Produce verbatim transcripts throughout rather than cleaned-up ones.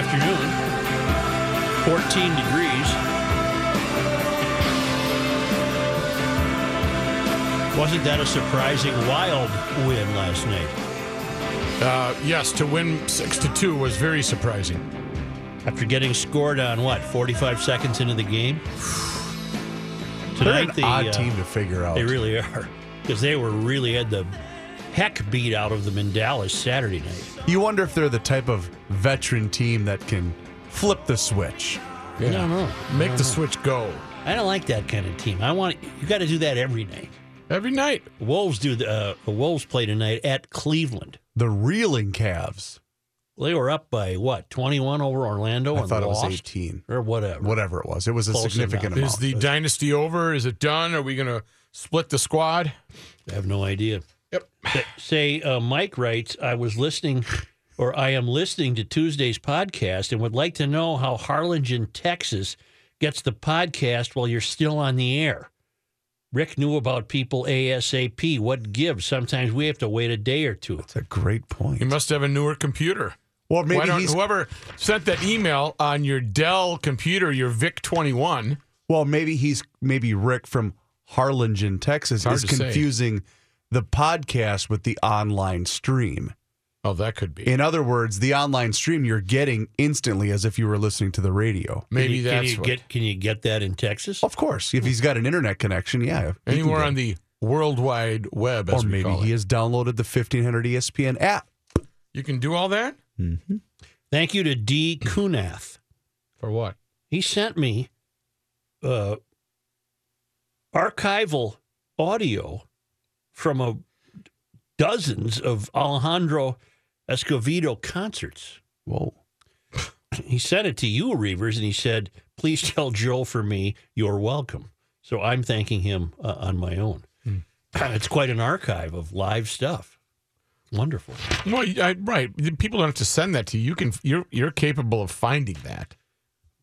afternoon. fourteen degrees. Wasn't that a surprising wild win last night? Uh, yes, to win six to two was very surprising. After getting scored on, what, forty-five seconds into the game? Tonight, They're an the, odd uh, team to figure out. They really are. Because they were really had the heck beat out of them in Dallas Saturday night. You wonder if they're the type of veteran team that can flip the switch. Yeah. I don't know. Make don't the know. switch go. I don't like that kind of team. I want you got to do that every night. Every night. Wolves do the, uh, the Wolves play tonight at Cleveland. The reeling Cavs. They were up by, what, twenty-one over Orlando and lost? I thought it was eighteen. Or whatever. Whatever it was. It was a Close significant amount. Is the dynasty over? Is it done? Are we going to split the squad? I have no idea. Yep. Say, uh, Mike writes, I was listening, or I am listening to Tuesday's podcast and would like to know how Harlingen, Texas, gets the podcast while you're still on the air. Rick knew about people ASAP. What gives? Sometimes we have to wait a day or two. That's a great point. You must have a newer computer. Well, maybe Why don't, he's... whoever sent that email on your Dell computer, your VIC twenty-one. Well, maybe he's maybe Rick from Harlingen, Texas, is confusing say. the podcast with the online stream. Oh, that could be. In other words, the online stream you're getting instantly as if you were listening to the radio. Maybe can you, that's can you what. Get, can you get that in Texas? Of course. If he's got an internet connection, yeah. Anywhere on the World Wide Web, as or we call it. Or maybe he has downloaded the fifteen hundred E S P N app. You can do all that? Mm-hmm. Thank you to D. Kunath. For what? He sent me uh, archival audio from a, dozens of Alejandro Escovedo concerts. Whoa. He sent it to you, Reavers, and he said, please tell Joel for me you're welcome. So I'm thanking him uh, on my own. Mm. It's quite an archive of live stuff. Wonderful. Well, I, right. People don't have to send that to you. You can, you're you're capable of finding that.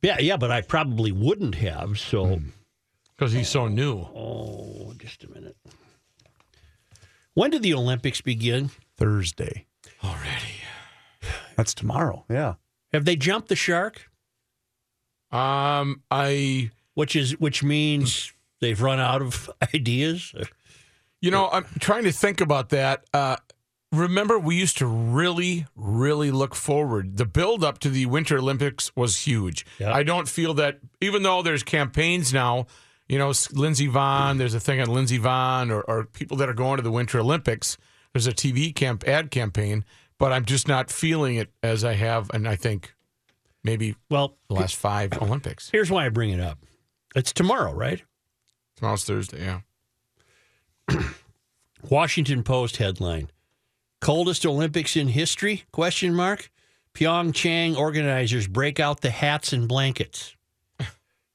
Yeah, yeah, but I probably wouldn't have. So, because he's oh, so new. Oh, just a minute. When do the Olympics begin? Thursday. Already. That's tomorrow. Yeah. Have they jumped the shark? Um, I. Which is which means they've run out of ideas. You know, I'm trying to think about that. Uh, Remember, we used to really, really look forward. The build-up to the Winter Olympics was huge. Yep. I don't feel that, even though there's campaigns now, you know, Lindsey Vonn, there's a thing on Lindsey Vonn, or, or people that are going to the Winter Olympics, there's a T V camp ad campaign, but I'm just not feeling it as I have, and I think maybe well, the last five Olympics. Here's why I bring it up. It's tomorrow, right? Tomorrow's Thursday, yeah. Washington Post headline. Coldest Olympics in history? Question mark. Pyeongchang organizers break out the hats and blankets.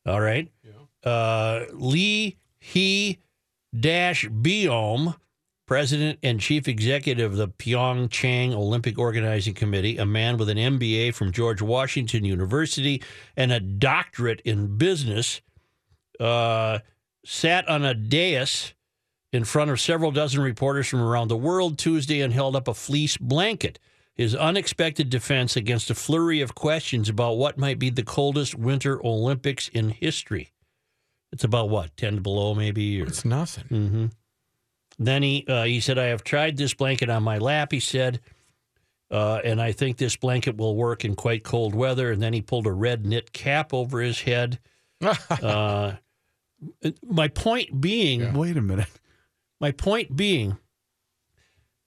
All right. Yeah. Uh, Lee He-Biom, president and chief executive of the Pyeongchang Olympic Organizing Committee, a man with an M B A from George Washington University and a doctorate in business, uh, sat on a dais in front of several dozen reporters from around the world Tuesday and held up a fleece blanket. His unexpected defense against a flurry of questions about what might be the coldest Winter Olympics in history. It's about, what, ten below maybe? Or... It's nothing. Mm-hmm. Then he uh, he said, I have tried this blanket on my lap, he said, uh, and I think this blanket will work in quite cold weather. And then he pulled a red knit cap over his head. uh, my point being... Yeah. Wait a minute. My point being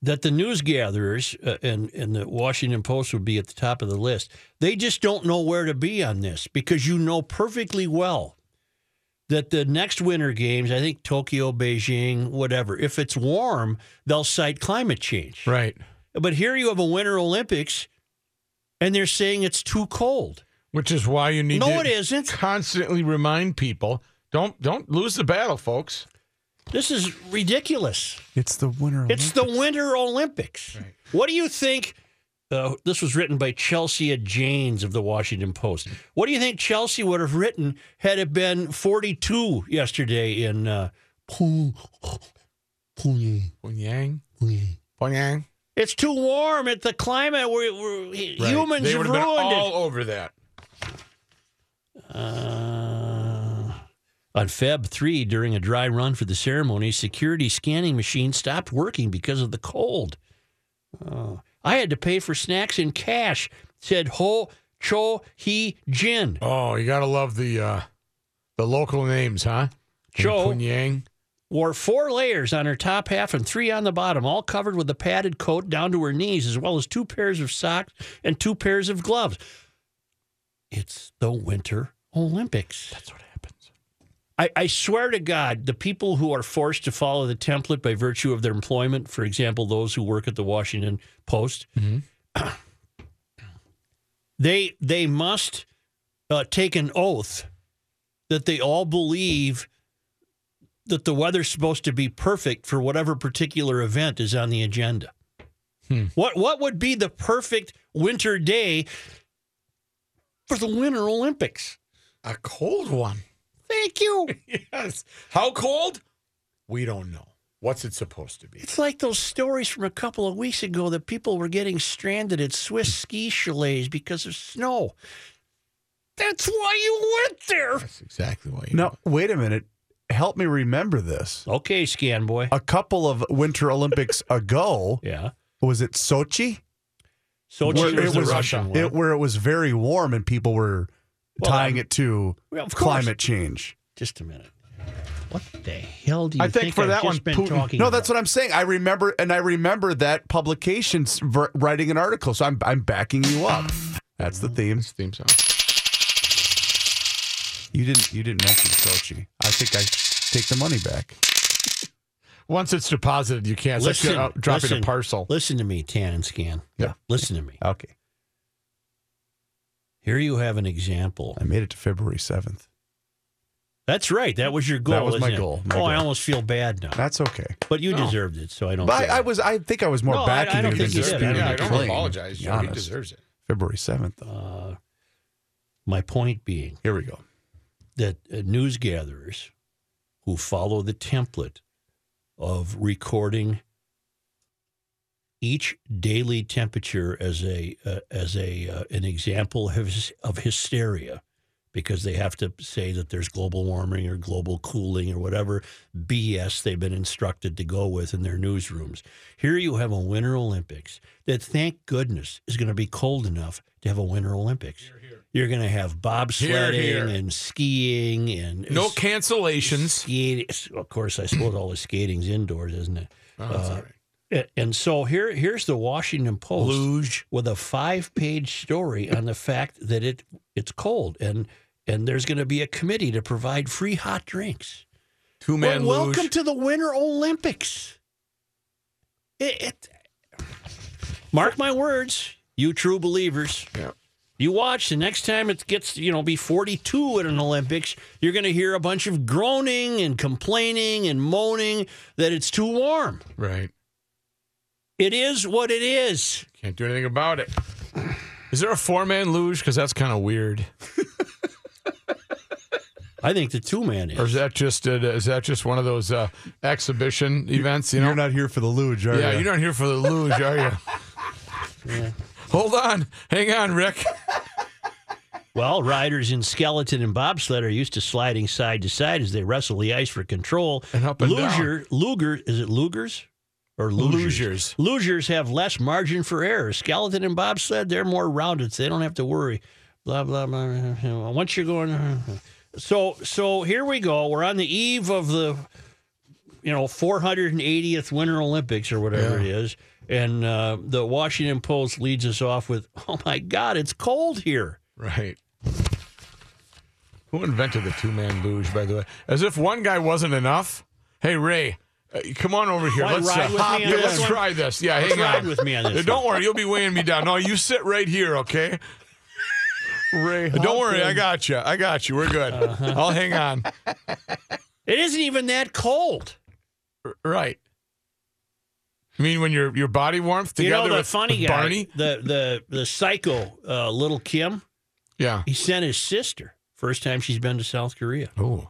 that the news gatherers uh, and, and the Washington Post would be at the top of the list. They just don't know where to be on this because you know perfectly well that the next winter games, I think Tokyo, Beijing, whatever, if it's warm, they'll cite climate change. Right. But here you have a Winter Olympics, and they're saying it's too cold. Which is why you need no, to it isn't. constantly remind people, don't don't lose the battle, folks. This is ridiculous. It's the Winter Olympics. It's the Winter Olympics. Right. What do you think? Uh, this was written by Chelsea A. Janes of the Washington Post. What do you think Chelsea would have written had it been forty-two yesterday in uh, Pyongyang? Pyongyang. Pyongyang. It's too warm. It's the climate. We're, we're, right. Humans they have ruined been all it. all over that. Uh, on February third, during a dry run for the ceremony, security scanning machine stopped working because of the cold. Oh. I had to pay for snacks in cash, said Ho Cho Hee Jin. Oh, you got to love the uh, the local names, huh? Cho wore four layers on her top half and three on the bottom, all covered with a padded coat down to her knees, as well as two pairs of socks and two pairs of gloves. It's the Winter Olympics. That's what happens. I, I swear to God, the people who are forced to follow the template by virtue of their employment, for example, those who work at the Washington Post, mm-hmm. they, they must uh, take an oath that they all believe that the weather's supposed to be perfect for whatever particular event is on the agenda. Hmm. What what would be the perfect winter day for the Winter Olympics? A cold one. Thank you. Yes. How cold? We don't know. What's it supposed to be? It's like those stories from a couple of weeks ago that people were getting stranded at Swiss ski chalets because of snow. That's why you went there. That's exactly why you went. Now, wait a minute. Help me remember this. Okay, Scan Boy. A couple of Winter Olympics ago, yeah, was it Sochi? Sochi where, was it the was, Russian one. It, where it was very warm and people were well, tying um, it to well, climate change. Just a minute. What the hell do you I think, think for I've that just one, been Putin, talking No, about? That's what I'm saying. I remember, and I remember that publication writing an article, so I'm, I'm backing you up. That's the theme. That's the theme song. You didn't. You didn't mention Sochi. I think I take the money back. Once it's deposited, you can't listen, like, uh, drop listen, it in a parcel. Listen to me, Tan and Scan. Yeah. Listen to me. Okay. Here you have an example. I made it to February seventh. That's right. That was your goal. That was my goal. My oh, goal. I almost feel bad now. That's okay. But you no. deserved it, so I don't. But I, I was. I think I was more no, backing than disputing. I don't apologize. Joe. He deserves it. February seventh. Uh, my point being. Here we go. That uh, news gatherers who follow the template of recording each daily temperature as a uh, as a uh, an example of, of hysteria, because they have to say that there's global warming or global cooling or whatever B S they've been instructed to go with in their newsrooms. Here you have a Winter Olympics that, thank goodness, is going to be cold enough to have a Winter Olympics. Here, here. You're going to have bobsledding here, here. and skiing and no cancellations. Skiing. Of course, I suppose all the skating's indoors, isn't it? Oh, that's uh, all right. And so here, here's the Washington Post Luge. with a five-page story on the fact that it it's cold and and there's going to be a committee to provide free hot drinks. Two man well, luge. Welcome to the Winter Olympics. It, it mark my words, you true believers. Yeah. You watch, the next time it gets, you know, be forty-two at an Olympics, you're going to hear a bunch of groaning and complaining and moaning that it's too warm. Right. It is what it is. Can't do anything about it. Is there a four-man luge? Because that's kind of weird. I think the two-man is. Or is that just uh, is that just one of those uh, exhibition you, events? You know? You're not here for the luge, are yeah, you? Yeah, you're not here for the luge, are you? Yeah. Hold on. Hang on, Rick. Well, riders in skeleton and bobsled are used to sliding side to side as they wrestle the ice for control. And up and Luger, down. Luger, is it Lugers? Or Lugers? Lugers have less margin for error. Skeleton and bobsled, they're more rounded, so they don't have to worry. Blah, blah, blah. Once you're going... So, so here we go. We're on the eve of the, you know, four hundred eightieth Winter Olympics or whatever yeah. it is. And uh, the Washington Post leads us off with, oh, my God, it's cold here. Right. Who invented the two-man luge, by the way? As if one guy wasn't enough. Hey, Ray, uh, come on over here. Let's, ride uh, with hop, me on yeah, let's try this. Yeah, let's hang ride on. with me on this. Yeah, don't worry, you'll be weighing me down. No, you sit right here, okay? Ray, Don't Holcomb. worry, I got you. I got you. We're good. Uh-huh. I'll hang on. It isn't even that cold. R- right. You mean when your your body warmth together you know, the with, funny with Barney? Guy, the the the psycho uh, little Kim. Yeah, he sent his sister. First time she's been to South Korea. Oh,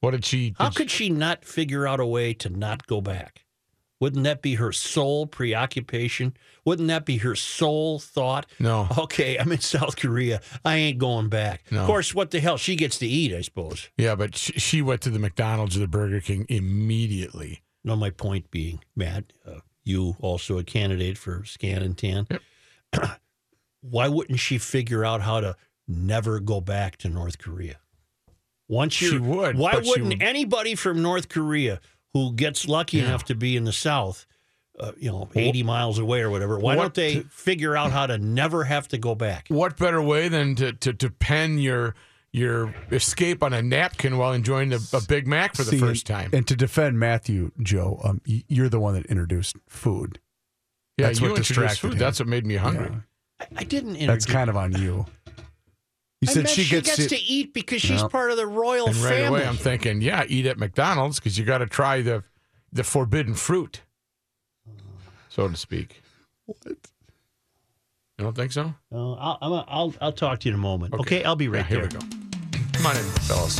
what did she? Did How she... could she not figure out a way to not go back? Wouldn't that be her sole preoccupation? Wouldn't that be her sole thought? No. Okay, I'm in South Korea. I ain't going back. No. Of course, what the hell? She gets to eat, I suppose. Yeah, but she went to the McDonald's or the Burger King immediately. No, my point being, Matt, uh, you also a candidate for Scan and Tan. Yep. Why wouldn't she figure out how to never go back to North Korea? Once you would. Why wouldn't would. anybody from North Korea who gets lucky yeah. enough to be in the South, uh, you know, eighty well, miles away or whatever, why what don't they to, figure out how to never have to go back? What better way than to, to, to pen your your escape on a napkin while enjoying a, a Big Mac for the See, first time? And to defend Matthew, Joe, um, you're the one that introduced food. Yeah, That's you what introduced food. Him. That's what made me hungry. Yeah. I, I didn't introduce That's kind of on you. You said she, she gets, gets to, to eat because she's no. part of the royal and right family. Right away, I'm thinking, yeah, eat at McDonald's because you got to try the the forbidden fruit, so to speak. What? You don't think so? Uh, I'll, I'll I'll I'll talk to you in a moment. Okay, okay I'll be right yeah, here there. Here we go. Come on in, fellas.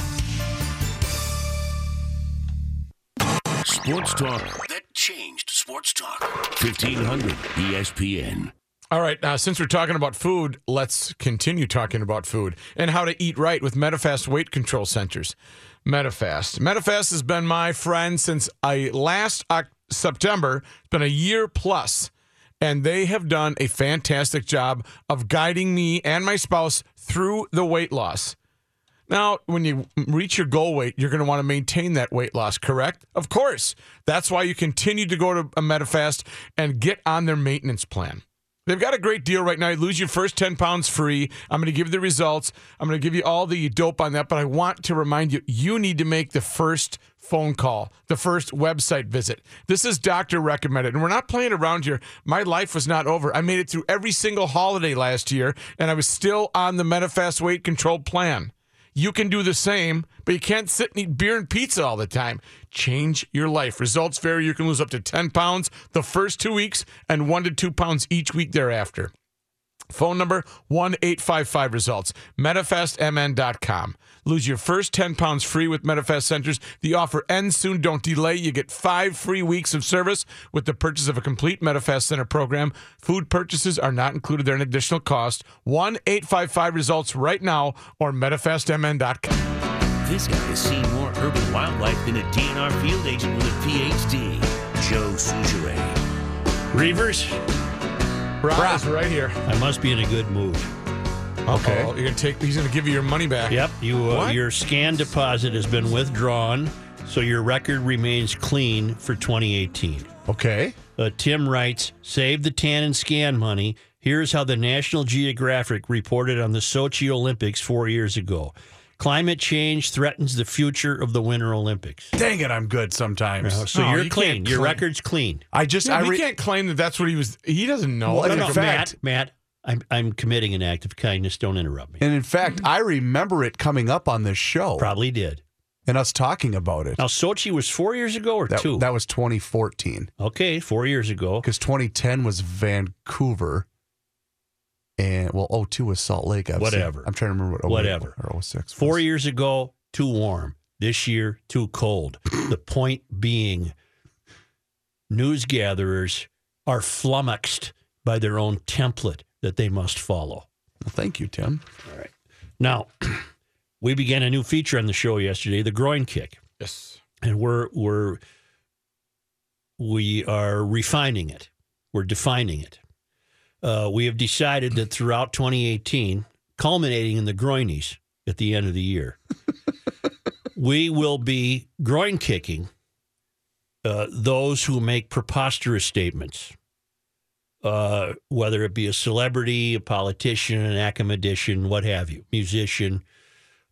Sports talk that changed sports talk. fifteen hundred E S P N. All right, uh, since we're talking about food, let's continue talking about food and how to eat right with MetaFast Weight Control Centers. MetaFast. MetaFast has been my friend since I last uh, September. It's been a year plus, and they have done a fantastic job of guiding me and my spouse through the weight loss. Now, when you reach your goal weight, you're going to want to maintain that weight loss, correct? Of course. That's why you continue to go to a MetaFast and get on their maintenance plan. They've got a great deal right now. You lose your first ten pounds free. I'm going to give you the results. I'm going to give you all the dope on that, but I want to remind you, you need to make the first phone call, the first website visit. This is doctor recommended, and we're not playing around here. My life was not over. I made it through every single holiday last year, and I was still on the MetaFast Weight Control Plan. You can do the same, but you can't sit and eat beer and pizza all the time. Change your life. Results vary. You can lose up to ten pounds the first two weeks and one to two pounds each week thereafter. Phone number one eight five five results, metafast m n dot com. Lose your first ten pounds free with MetaFast Centers. The offer ends soon. Don't delay. You get five free weeks of service with the purchase of a complete MetaFast Center program. Food purchases are not included. They're an additional cost. one eight five five results right now or metafast m n dot com. This guy has seen more urban wildlife than a D N R field agent with a P H D. Joe Soucheray. Reavers. Rob is right here. I must be in a good mood. Okay, oh, you're gonna take. He's gonna give you your money back. Yep, you. Uh, your scan deposit has been withdrawn, so your record remains clean for twenty eighteen. Okay. Uh, Tim writes, "Save the tan and scan money." Here's how the National Geographic reported on the Sochi Olympics four years ago. Climate change threatens the future of the Winter Olympics. Dang it, I'm good sometimes. No, so no, you're you clean. Your claim. record's clean. I just yeah, I re- we can't claim that that's what he was. He doesn't know. Well, no, no, fact, Matt, Matt, I'm I'm committing an act of kindness. Don't interrupt me. And in fact, I remember it coming up on this show. Probably did. And us talking about it. Now, Sochi was four years ago or that, two? That was twenty fourteen. Okay, four years ago. Because twenty ten was Vancouver. And well, oh two was Salt Lake. I've Whatever. Seen, I'm trying to remember what Whatever. Or oh six was. Four years ago, too warm. This year, too cold. The point being, news gatherers are flummoxed by their own template that they must follow. Well, thank you, Tim. All right. Now, we began a new feature on the show yesterday, the groin kick. Yes. And we're we're we are refining it. We're defining it. Uh, we have decided that throughout twenty eighteen, culminating in the groinies at the end of the year, we will be groin kicking uh, those who make preposterous statements, uh, whether it be a celebrity, a politician, an academician, what have you, musician,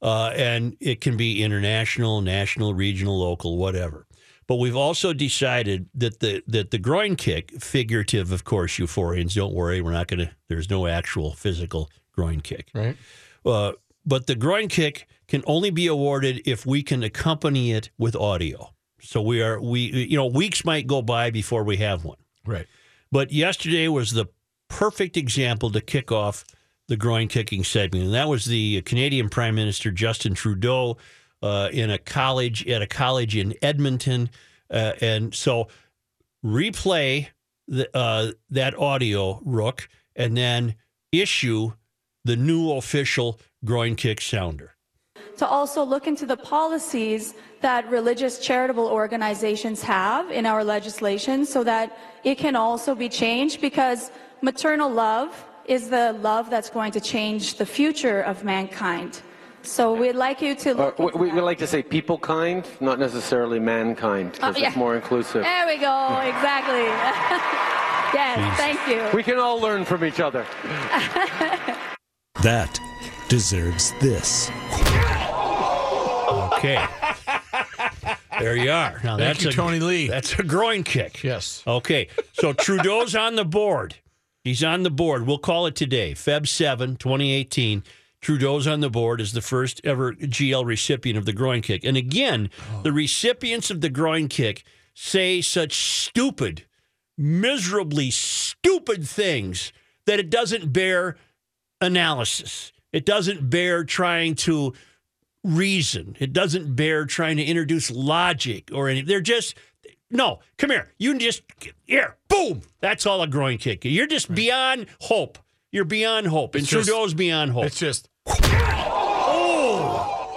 uh, and it can be international, national, regional, local, whatever. But we've also decided that the that the groin kick, figurative, of course, euphorians, don't worry, we're not going to, there's no actual physical groin kick. Right. Uh, but the groin kick can only be awarded if we can accompany it with audio. So we are, we you know, weeks might go by before we have one. Right. But yesterday was the perfect example to kick off the groin kicking segment. And that was the Canadian Prime Minister, Justin Trudeau, Uh, in a college, at a college in Edmonton. Uh, and so replay the, uh, that audio, Rook, and then issue the new official groin kick sounder. To also look into the policies that religious charitable organizations have in our legislation so that it can also be changed, because maternal love is the love that's going to change the future of mankind. So we'd like you to look uh, we, we like to say people kind, not necessarily mankind, because oh, yeah. it's more inclusive. There we go, exactly. Yes, Jeez. Thank you. We can all learn from each other. That deserves this. Okay. There you are. Now that's Thank you, Tony a, Lee. That's a groin kick. Yes. Okay. So Trudeau's on the board. He's on the board. We'll call it today, February seventh, twenty eighteen. Trudeau's on the board as the first ever G L recipient of the groin kick. And again, oh. the recipients of the groin kick say such stupid, miserably stupid things that it doesn't bear analysis. It doesn't bear trying to reason. It doesn't bear trying to introduce logic or anything. They're just, no, come here. You can just, here, boom. That's all a groin kick. You're just right. beyond hope. You're beyond hope. And just, Trudeau's beyond hope. It's just, oh,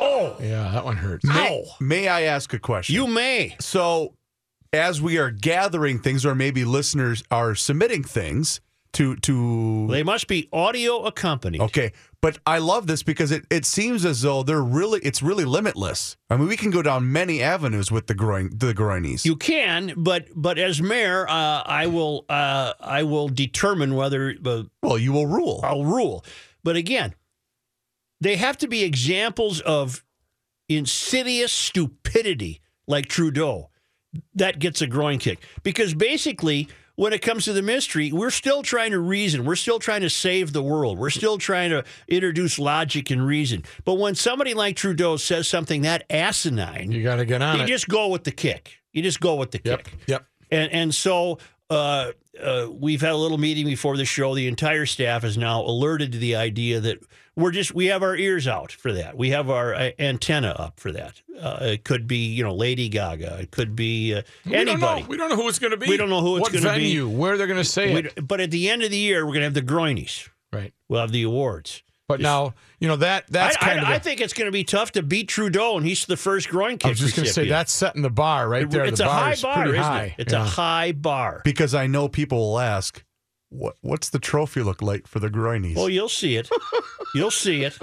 oh. Yeah, that one hurts. May, may I ask a question? You may. So as we are gathering things, or maybe listeners are submitting things, To, to they must be audio accompanied. Okay, but I love this because it, it seems as though they're really it's really limitless. I mean, we can go down many avenues with the groin the groinies. You can, but but as mayor, uh, I will uh, I will determine whether. Uh, well, you will rule. I'll rule. But again, they have to be examples of insidious stupidity like Trudeau that gets a groin kick, because basically, when it comes to the mystery, we're still trying to reason. We're still trying to save the world. We're still trying to introduce logic and reason. But when somebody like Trudeau says something that asinine, you got to get on you it. You just go with the kick. You just go with the yep. kick. Yep. And and so uh, uh, we've had a little meeting before the show. The entire staff is now alerted to the idea that we're just we have our ears out for that. We have our uh, antenna up for that. Uh, it could be, you know, Lady Gaga. It could be uh, we anybody. Don't know. We don't know who it's going to be. We don't know who it's going to be. What venue, where they're going to say we, it. But at the end of the year, we're going to have the groinies. Right. We'll have the awards. But just, now, you know, that that's I, kind I, of... A, I think it's going to be tough to beat Trudeau, and he's the first groin kick I was just going to say, that's setting the bar right it, there. It's the a bar high bar, isn't high. it? It's yeah. a high bar. Because I know people will ask, what what's the trophy look like for the groinies? Well, you'll see it. You'll see it.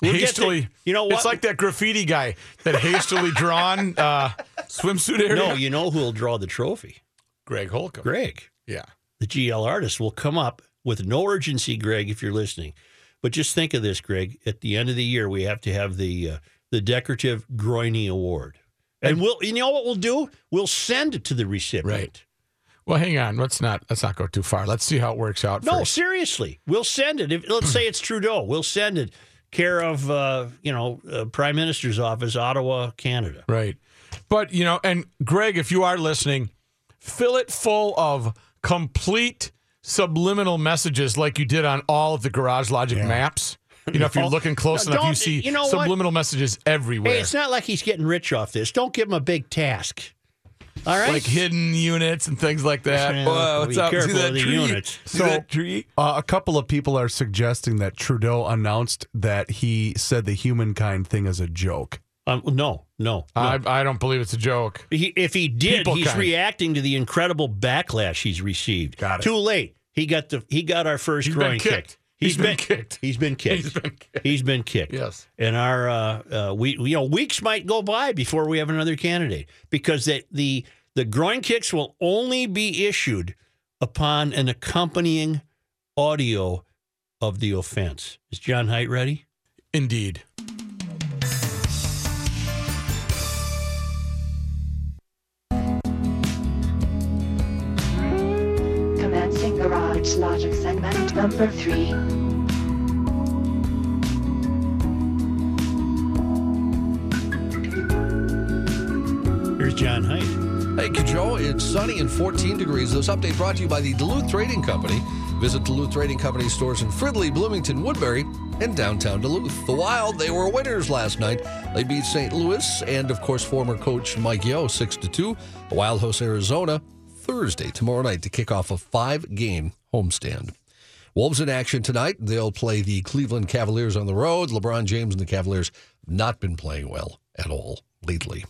We'll hastily, to, you know what? It's like that graffiti guy that hastily drawn uh, swimsuit area. No, you know who'll draw the trophy? Greg Holcomb. Greg. Yeah. The G L artist will come up with no urgency, Greg, if you're listening. But just think of this, Greg. At the end of the year, we have to have the uh, the decorative groiny award, and we'll. You know what we'll do? We'll send it to the recipient. Right. Well, hang on. Let's not let's not go too far. Let's see how it works out. No, first. seriously, we'll send it. If, let's say it's Trudeau. We'll send it. Care of, uh, you know, uh, Prime Minister's Office, Ottawa, Canada. Right. But, you know, and Greg, if you are listening, fill it full of complete subliminal messages like you did on all of the Garage Logic yeah. maps. You know, if you're looking close no, enough, you see you know subliminal what? messages everywhere. Hey, it's not like he's getting rich off this. Don't give him a big task. All right. Like hidden units and things like that. Yeah, Whoa, what's up? See that tree? Units. See so, that tree? Uh, a couple of people are suggesting that Trudeau announced that he said the humankind thing is a joke. Um, no, no. no. I, I don't believe it's a joke. He, if he did, people he's kind. reacting to the incredible backlash he's received. Got it. Too late. He got the. He got our first he's groin kick. He's, he's been, been kicked. He's been kicked. He's been kicked. He's been kicked. Yes. And our, uh, uh, we, you know, weeks might go by before we have another candidate, because that the the groin kicks will only be issued upon an accompanying audio of the offense. Is John Haidt ready? Indeed. Garage Logic segment number three. Here's John Haidt. Thank you, Joe. It's sunny and fourteen degrees. This update brought to you by the Duluth Trading Company. Visit Duluth Trading Company stores in Fridley, Bloomington, Woodbury, and downtown Duluth. The Wild, they were winners last night. They beat Saint Louis and, of course, former coach Mike Yeo six to two. The Wild hosts Arizona Thursday, tomorrow night, to kick off a five-game homestand. Wolves in action tonight. They'll play the Cleveland Cavaliers on the road. LeBron James and the Cavaliers have not been playing well at all lately.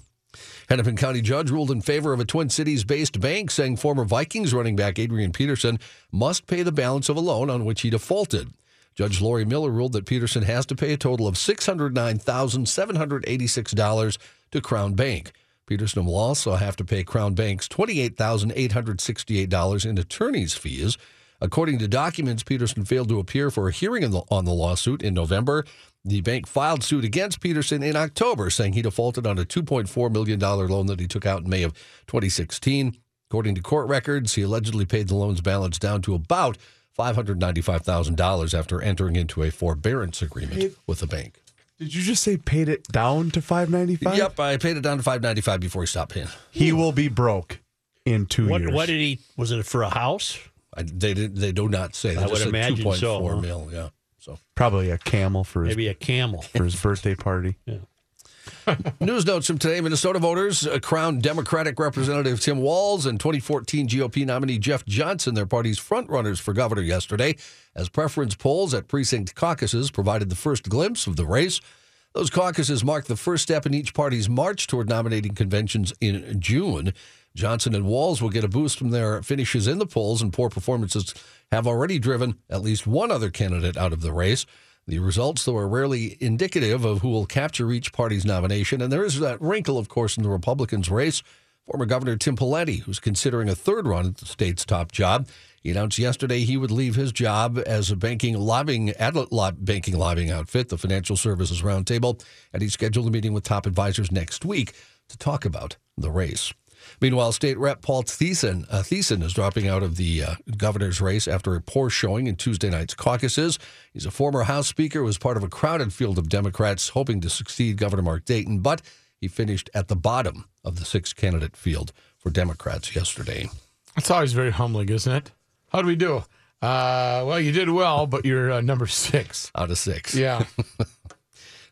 Hennepin County judge ruled in favor of a Twin Cities-based bank, saying former Vikings running back Adrian Peterson must pay the balance of a loan on which he defaulted. Judge Lori Miller ruled that Peterson has to pay a total of six hundred nine thousand seven hundred eighty-six dollars to Crown Bank. Peterson will also have to pay Crown Bank's twenty-eight thousand eight hundred sixty-eight dollars in attorney's fees. According to documents, Peterson failed to appear for a hearing on the, on the lawsuit in November. The bank filed suit against Peterson in October, saying he defaulted on a two point four million dollars loan that he took out in May of twenty sixteen. According to court records, he allegedly paid the loan's balance down to about five hundred ninety-five thousand dollars after entering into a forbearance agreement it, with the bank. Did you just say paid it down to five hundred ninety-five dollars? Yep, I paid it down to five hundred ninety-five dollars before he stopped paying. He yeah. will be broke in two what, years. What did he, was it for a house? I, they did, they do not say. They I would imagine two point four so. Huh? Mil, yeah. So probably a camel for his, maybe a camel for his birthday party. Yeah. News notes from today: Minnesota voters crowned Democratic Representative Tim Walz and twenty fourteen G O P nominee Jeff Johnson their party's frontrunners for governor yesterday, as preference polls at precinct caucuses provided the first glimpse of the race. Those caucuses marked the first step in each party's march toward nominating conventions in June. Johnson and Walz will get a boost from their finishes in the polls, and poor performances have already driven at least one other candidate out of the race. The results, though, are rarely indicative of who will capture each party's nomination, and there is that wrinkle, of course, in the Republicans' race. Former Governor Tim Pawlenty, who's considering a third run at the state's top job, he announced yesterday he would leave his job as a banking lobbying adult lob, banking lobbying outfit, the Financial Services Roundtable, and he's scheduled a meeting with top advisors next week to talk about the race. Meanwhile, State Rep Paul Thiessen, uh, Thiessen is dropping out of the uh, governor's race after a poor showing in Tuesday night's caucuses. He's a former House Speaker who was part of a crowded field of Democrats hoping to succeed Governor Mark Dayton, but he finished at the bottom of the six-candidate field for Democrats yesterday. That's always very humbling, isn't it? How do we do? Uh, well, you did well, but you're uh, number six. Out of six. Yeah.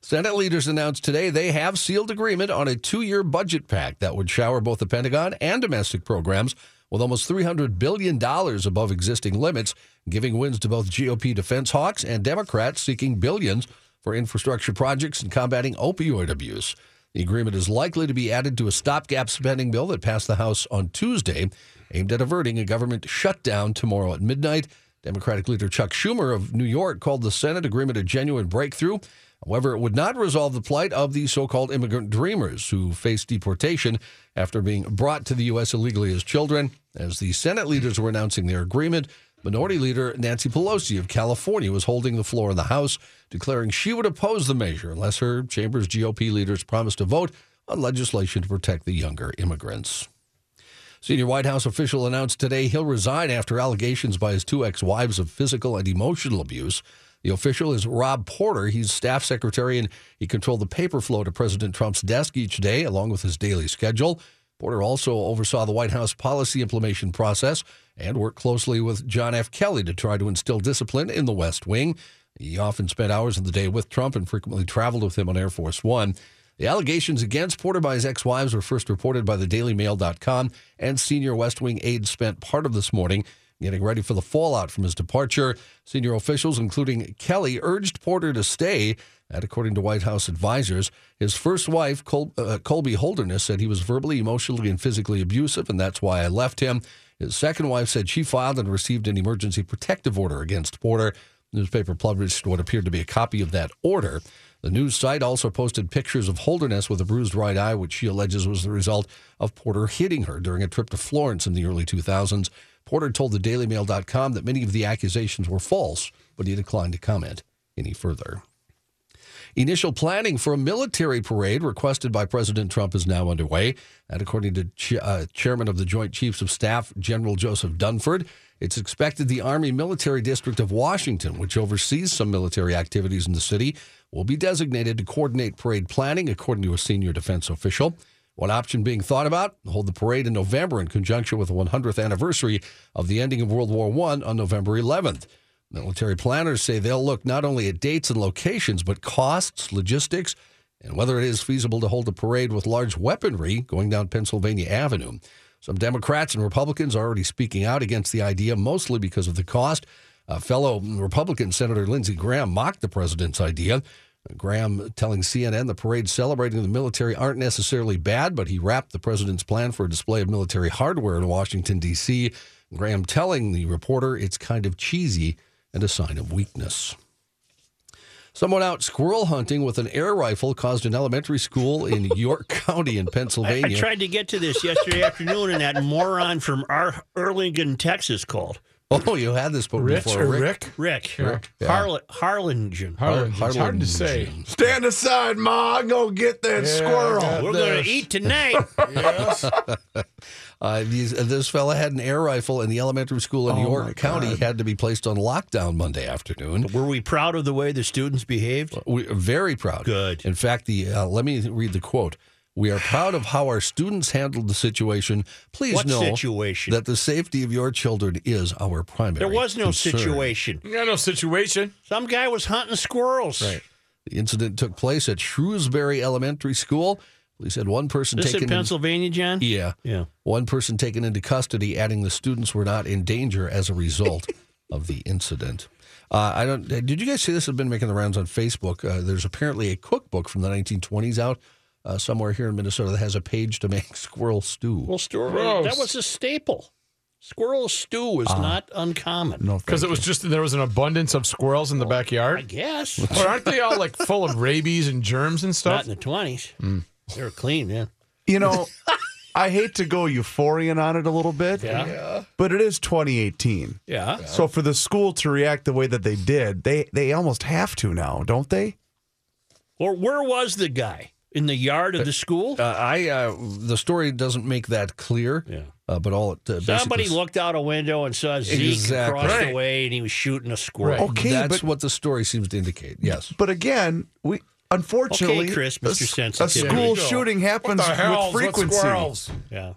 Senate leaders announced today they have sealed agreement on a two-year budget pact that would shower both the Pentagon and domestic programs with almost three hundred billion dollars above existing limits, giving wins to both G O P defense hawks and Democrats seeking billions for infrastructure projects and combating opioid abuse. The agreement is likely to be added to a stopgap spending bill that passed the House on Tuesday, aimed at averting a government shutdown tomorrow at midnight. Democratic leader Chuck Schumer of New York called the Senate agreement a genuine breakthrough. However, it would not resolve the plight of the so-called immigrant dreamers who face deportation after being brought to the U S illegally as children. As the Senate leaders were announcing their agreement, Minority Leader Nancy Pelosi of California was holding the floor in the House, declaring she would oppose the measure unless her chamber's G O P leaders promised to vote on legislation to protect the younger immigrants. Senior White House official announced today he'll resign after allegations by his two ex-wives of physical and emotional abuse. The official is Rob Porter. He's staff secretary, and he controlled the paper flow to President Trump's desk each day, along with his daily schedule. Porter also oversaw the White House policy implementation process and worked closely with John F. Kelly to try to instill discipline in the West Wing. He often spent hours of the day with Trump and frequently traveled with him on Air Force One. The allegations against Porter by his ex-wives were first reported by the Daily Mail dot com, and senior West Wing aides spent part of this morning getting ready for the fallout from his departure. Senior officials, including Kelly, urged Porter to stay. And according to White House advisors, his first wife, Col- uh, Colby Holderness, said he was verbally, emotionally, and physically abusive, and that's why I left him. His second wife said she filed and received an emergency protective order against Porter. The newspaper published what appeared to be a copy of that order. The news site also posted pictures of Holderness with a bruised right eye, which she alleges was the result of Porter hitting her during a trip to Florence in the early two thousands. Porter told the Daily Mail dot com that many of the accusations were false, but he declined to comment any further. Initial planning for a military parade requested by President Trump is now underway. And according to Ch- uh, Chairman of the Joint Chiefs of Staff, General Joseph Dunford, it's expected the Army Military District of Washington, which oversees some military activities in the city, will be designated to coordinate parade planning, according to a senior defense official. One option being thought about, hold the parade in November in conjunction with the one hundredth anniversary of the ending of World War One on November eleventh. Military planners say they'll look not only at dates and locations, but costs, logistics, and whether it is feasible to hold a parade with large weaponry going down Pennsylvania Avenue. Some Democrats and Republicans are already speaking out against the idea, mostly because of the cost. Uh, fellow Republican Senator Lindsey Graham mocked the president's idea. Graham telling C N N the parades celebrating the military aren't necessarily bad, but he wrapped the president's plan for a display of military hardware in Washington, D C Graham telling the reporter it's kind of cheesy and a sign of weakness. Someone out squirrel hunting with an air rifle caused an elementary school in York County in Pennsylvania. I, I tried to get to this yesterday afternoon, and that moron from Ar- Arlington, Texas called. Oh, you had this book Rich before. Or Rick? Rick. Rick. Yeah. Yeah. Harl- Harlingen. Harlingen. Harlingen. It's hard to say. Stand aside, Ma. I'm going to get that yeah, squirrel. We're going to eat tonight. Yes. uh, these, this fella had an air rifle, and the elementary school in oh York County had to be placed on lockdown Monday afternoon. Were we proud of the way the students behaved? We, very proud. Good. In fact, the uh, let me read the quote. We are proud of how our students handled the situation. Please what know situation? That the safety of your children is our primary concern. There was no concern. situation. No, no situation. Some guy was hunting squirrels. Right. The incident took place at Shrewsbury Elementary School. Police had one person this taken in Pennsylvania, in, John? Yeah. Yeah. One person taken into custody, adding the students were not in danger as a result of the incident. Uh, I don't. Did you guys see this? I've been making the rounds on Facebook. Uh, there's apparently a cookbook from the nineteen twenties out. Uh, somewhere here in Minnesota that has a page to make squirrel stew. Well, stew, that was a staple. Squirrel stew was uh, not uncommon. No, because it was just there was an abundance of squirrels in the backyard. I guess. Or aren't they all like full of rabies and germs and stuff? Not in the twenties. Mm. They were clean then. You know, I hate to go euphorian on it a little bit. Yeah. yeah. But it is twenty eighteen. Yeah. yeah. So for the school to react the way that they did, they they almost have to now, don't they? Or where was the guy? In the yard of the school? Uh, I uh, the story doesn't make that clear. Yeah. Uh, but all it uh, somebody looked out a window and saw Zeke exactly. across right. the way, and he was shooting a squirrel. Right. Okay, that's but, what the story seems to indicate. Yes. But again, we unfortunately, okay, Chris, Mister Sensitivity, a school shooting happens with frequency. Yeah.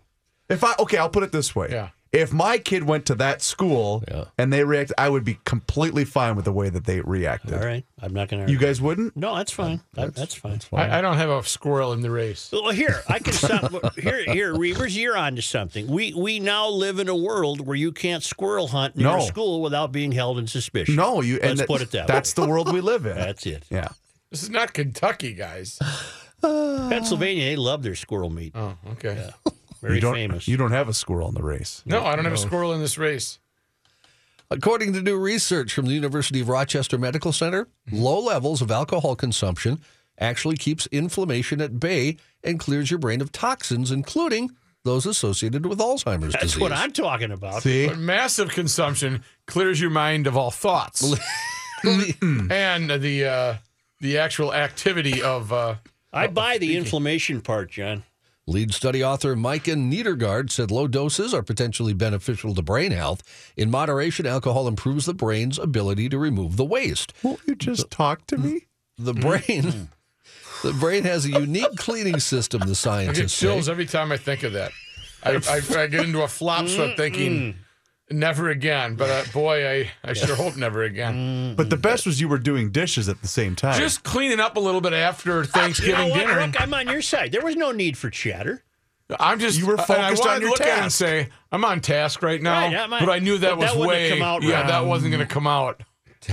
If I okay, I'll put it this way. Yeah. If my kid went to that school yeah. and they reacted, I would be completely fine with the way that they reacted. All right. I'm not going to. You guys wouldn't? No, that's fine. That's, that, that's fine. That's fine. I, I don't have a squirrel in the race. Well, here, I can stop. here, here, Reavers, you're on to something. We we now live in a world where you can't squirrel hunt near no. a school without being held in suspicion. No, you. Let's and that, put it that that's way. That's the world we live in. That's it. Yeah. This is not Kentucky, guys. Uh, Pennsylvania, they love their squirrel meat. Oh, okay. Yeah. Very you don't, famous. You don't have a squirrel in the race. No, I don't no. have a squirrel in this race. According to new research from the University of Rochester Medical Center, mm-hmm. low levels of alcohol consumption actually keeps inflammation at bay and clears your brain of toxins, including those associated with Alzheimer's That's disease. That's what I'm talking about. See? But massive consumption clears your mind of all thoughts. and the uh, the actual activity of... Uh, I buy the inflammation part, John. Lead study author Mike Niedergaard said low doses are potentially beneficial to brain health. In moderation, alcohol improves the brain's ability to remove the waste. Won't you just the, talk to me? The brain the brain has a unique cleaning system, the scientists say. I get chills say. every time I think of that. I, I, I get into a flop sweat thinking, never again. But uh, boy, I, I sure hope never again. But the best was you were doing dishes at the same time. Just cleaning up a little bit after Thanksgiving you know dinner. Look, I'm on your side. There was no need for chatter. I'm just you were focused uh, I on your look task. At it and say I'm on task right now. Right, on, but I knew that, that was way. Come out yeah, wrong. That wasn't going to come out.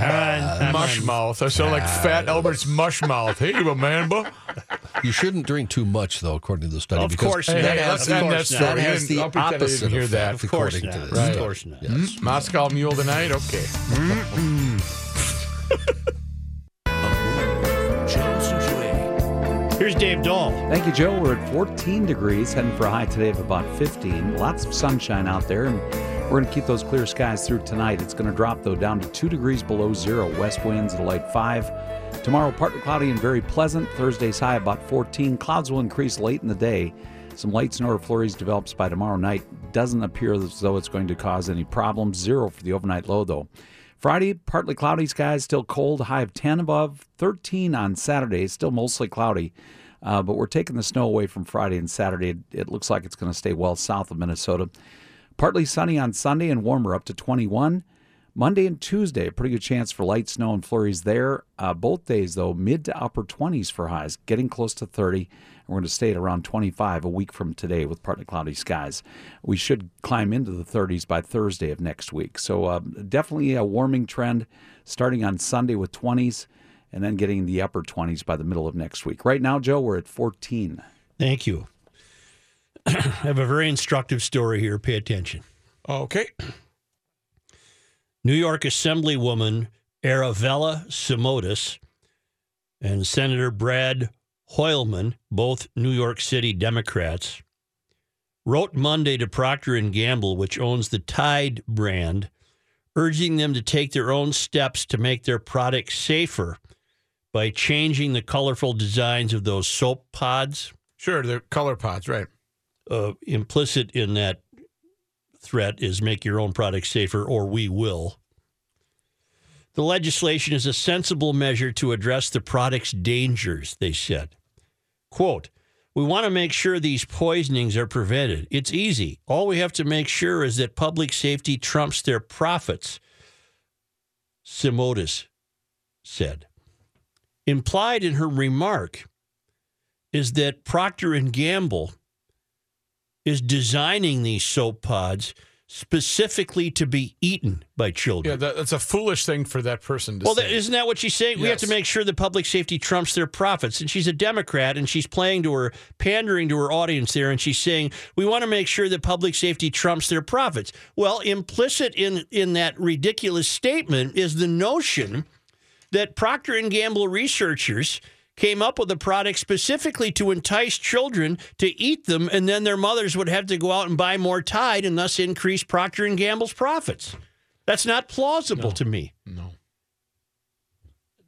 Uh, mush mouth. I sound uh, like Fat Albert's mush mouth. Hey, remember? You shouldn't drink too much, though, according to the study. Of course not. That has the opposite effect, that. Of course according not. To this. Right. Of course not. Yes. Mm-hmm. Moscow Mule tonight? Okay. Here's Dave Dahl. Thank you, Joe. We're at fourteen degrees, heading for a high today of about fifteen. Lots of sunshine out there, and we're going to keep those clear skies through tonight. It's going to drop, though, down to two degrees below zero. West winds at a light five. Tomorrow, partly cloudy and very pleasant. Thursday's high about fourteen. Clouds will increase late in the day. Some light snow or flurries develops by tomorrow night. Doesn't appear as though it's going to cause any problems. Zero for the overnight low, though. Friday, partly cloudy skies, still cold. High of ten above. thirteen on Saturday, still mostly cloudy. Uh, but we're taking the snow away from Friday and Saturday. It, it looks like it's going to stay well south of Minnesota. Partly sunny on Sunday and warmer up to twenty-one. Monday and Tuesday, a pretty good chance for light snow and flurries there. Uh, both days, though, mid to upper twenties for highs, getting close to thirty. We're going to stay at around twenty-five a week from today with partly cloudy skies. We should climb into the thirties by Thursday of next week. So uh, definitely a warming trend starting on Sunday with twenties and then getting the upper twenties by the middle of next week. Right now, Joe, we're at fourteen. Thank you. I have a very instructive story here. Pay attention. Okay. New York Assemblywoman Aravella Simotas and Senator Brad Hoylman, both New York City Democrats, wrote Monday to Procter and Gamble, which owns the Tide brand, urging them to take their own steps to make their products safer by changing the colorful designs of those soap pods. Sure, they're color pods, right. Uh, implicit in that threat is make your own product safer or we will. The legislation is a sensible measure to address the product's dangers, they said. Quote, we want to make sure these poisonings are prevented. It's easy. All we have to make sure is that public safety trumps their profits, Simotas said. Implied in her remark is that Procter and Gamble is designing these soap pods specifically to be eaten by children. Yeah, that, that's a foolish thing for that person to well, say. Well, isn't that what she's saying? Yes. We have to make sure that public safety trumps their profits. And she's a Democrat, and she's playing to her, pandering to her audience there, and she's saying, we want to make sure that public safety trumps their profits. Well, implicit in, in that ridiculous statement is the notion that Procter and Gamble researchers came up with a product specifically to entice children to eat them, and then their mothers would have to go out and buy more Tide and thus increase Procter and Gamble's profits. That's not plausible no, to me. No.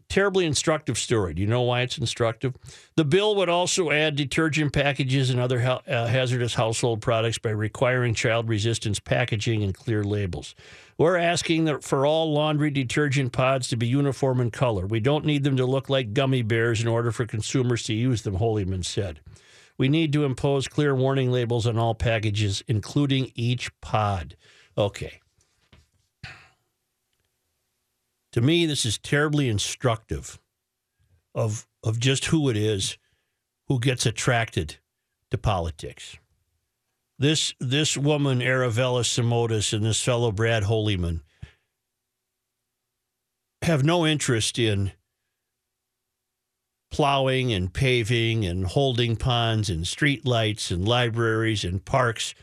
Terribly instructive story. Do you know why it's instructive? The bill would also add detergent packages and other ha- uh, hazardous household products by requiring child-resistance packaging and clear labels. We're asking that for all laundry detergent pods to be uniform in color. We don't need them to look like gummy bears in order for consumers to use them, Holyman said. We need to impose clear warning labels on all packages, including each pod. Okay. To me, this is terribly instructive of, of just who it is who gets attracted to politics. This this woman, Aravella Simotas, and this fellow, Brad Holyman, have no interest in plowing and paving and holding ponds and streetlights and libraries and parks.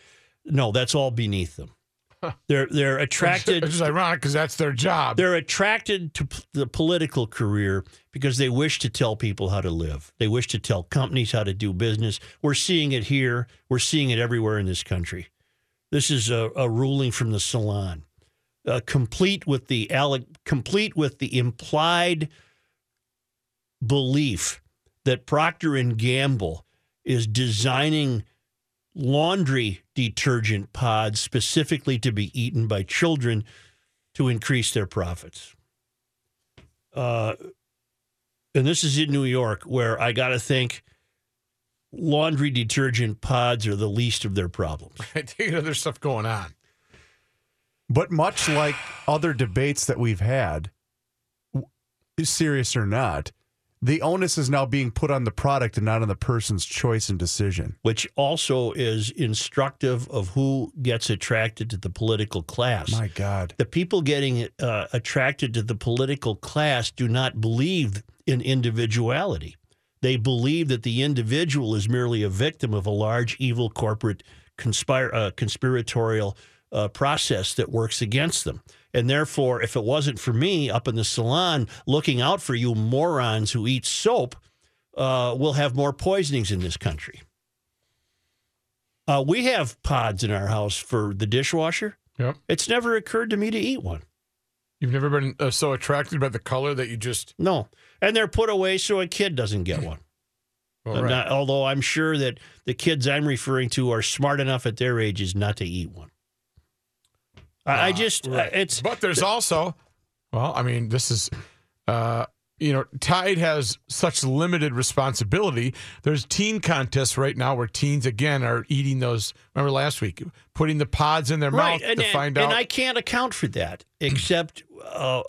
No, that's all beneath them. Huh. They're they're attracted. Which is ironic because that's their job. They're attracted to p- the political career because they wish to tell people how to live. They wish to tell companies how to do business. We're seeing it here. We're seeing it everywhere in this country. This is a, a ruling from the salon, uh, complete with the alle- complete with the implied belief that Procter and Gamble is designing laundry detergent pods specifically to be eaten by children to increase their profits. Uh, and this is in New York, where I got to think laundry detergent pods are the least of their problems. Right, you know, there's stuff going on. But much like other debates that we've had, serious or not, the onus is now being put on the product and not on the person's choice and decision. Which also is instructive of who gets attracted to the political class. My God. The people getting uh, attracted to the political class do not believe in individuality. They believe that the individual is merely a victim of a large, evil, corporate, conspire, uh, conspiratorial Uh, process that works against them. And therefore, if it wasn't for me up in the salon looking out for you morons who eat soap, uh, we'll have more poisonings in this country. Uh, we have pods in our house for the dishwasher. Yep. It's never occurred to me to eat one. You've never been uh, so attracted by the color that you just... No. And they're put away so a kid doesn't get one. Well, I'm right. not, although I'm sure that the kids I'm referring to are smart enough at their ages not to eat one. I just, uh, right. it's... But there's also, well, I mean, this is uh, you know, Tide has such limited responsibility. There's teen contests right now where teens, again, are eating those. Remember last week, putting the pods in their right. mouth and, to and, find and out. And I can't account for that, except uh,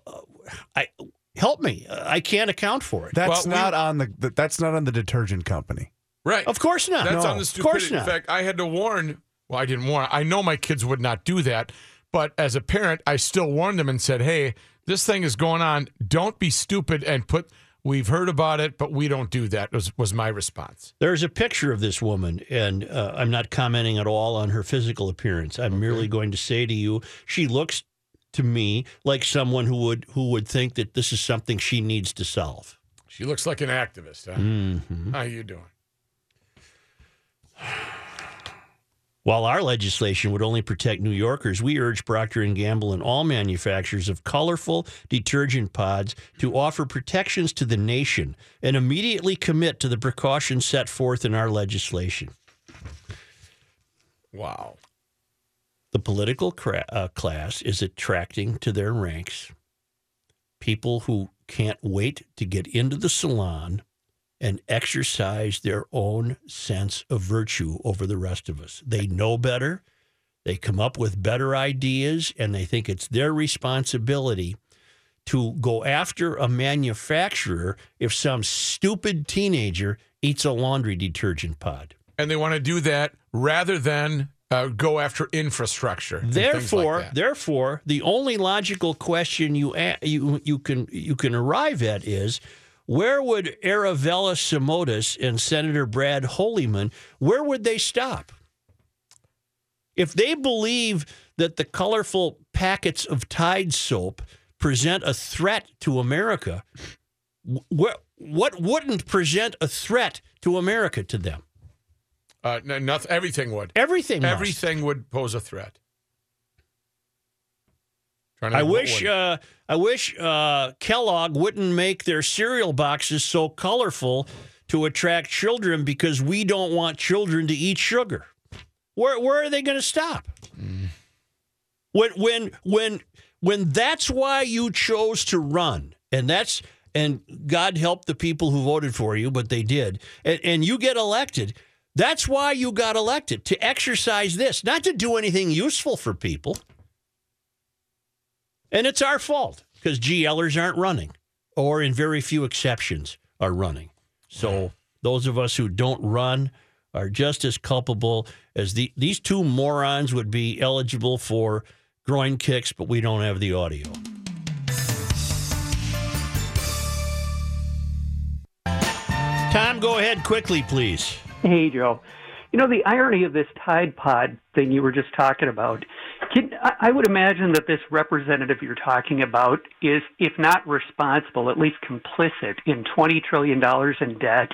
I help me. I can't account for it. That's well, not we, on the. That's not on the detergent company. Right. Of course not. That's no. on the stupidity. Of course not. In fact, I had to warn. Well, I didn't warn. I know my kids would not do that, but as a parent, I still warned them and said, hey, this thing is going on. Don't be stupid and put, we've heard about it, but we don't do that, was, was my response. There's a picture of this woman, and uh, I'm not commenting at all on her physical appearance. I'm okay. merely going to say to you, she looks to me like someone who would who would think that this is something she needs to solve. She looks like an activist, huh? Mm-hmm. How are you doing? While our legislation would only protect New Yorkers, we urge Procter and Gamble and all manufacturers of colorful detergent pods to offer protections to the nation and immediately commit to the precautions set forth in our legislation. Wow. The political cra- uh, class is attracting to their ranks people who can't wait to get into the salon and exercise their own sense of virtue over the rest of us. They know better, they come up with better ideas, and they think it's their responsibility to go after a manufacturer if some stupid teenager eats a laundry detergent pod. And they want to do that rather than uh, go after infrastructure. Therefore, like therefore, the only logical question you a- you you can you can arrive at is, where would Aravella Simotas and Senator Brad Hoylman, where would they stop? If they believe that the colorful packets of Tide soap present a threat to America, wh- what wouldn't present a threat to America to them? Uh, no, nothing, everything would. Everything must. Everything would pose a threat. I wish, uh, I wish I uh, wish Kellogg wouldn't make their cereal boxes so colorful to attract children because we don't want children to eat sugar. Where where are they going to stop? Mm. When when when when that's why you chose to run, and that's and God help the people who voted for you, but they did, and, and you get elected. That's why you got elected, to exercise this, not to do anything useful for people. And it's our fault because GLers aren't running, or in very few exceptions are running. So those of us who don't run are just as culpable as the, these two morons would be eligible for groin kicks, but we don't have the audio. Tom, go ahead quickly, please. Hey, Joe. You know, the irony of this Tide Pod thing you were just talking about, can, I would imagine that this representative you're talking about is, if not responsible, at least complicit in twenty trillion dollars in debt.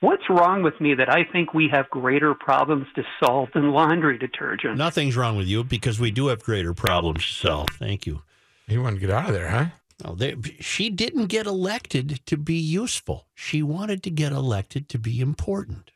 What's wrong with me that I think we have greater problems to solve than laundry detergent? Nothing's wrong with you, because we do have greater problems to solve. Thank you. You want to get out of there, huh? No, they, she didn't get elected to be useful. She wanted to get elected to be important.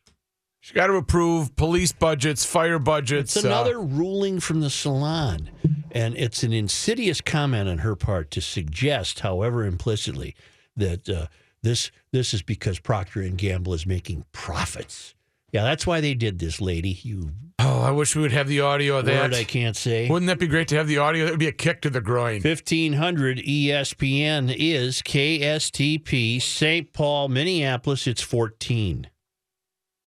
She's got to approve police budgets, fire budgets. It's another uh, ruling from the salon, and it's an insidious comment on her part to suggest, however implicitly, that uh, this this is because Procter and Gamble is making profits. Yeah, that's why they did this, lady. You. Oh, I wish we would have the audio of that. Word I can't say. Wouldn't that be great to have the audio? That would be a kick to the groin. fifteen hundred E S P N is K S T P, Saint Paul, Minneapolis. It's fourteen.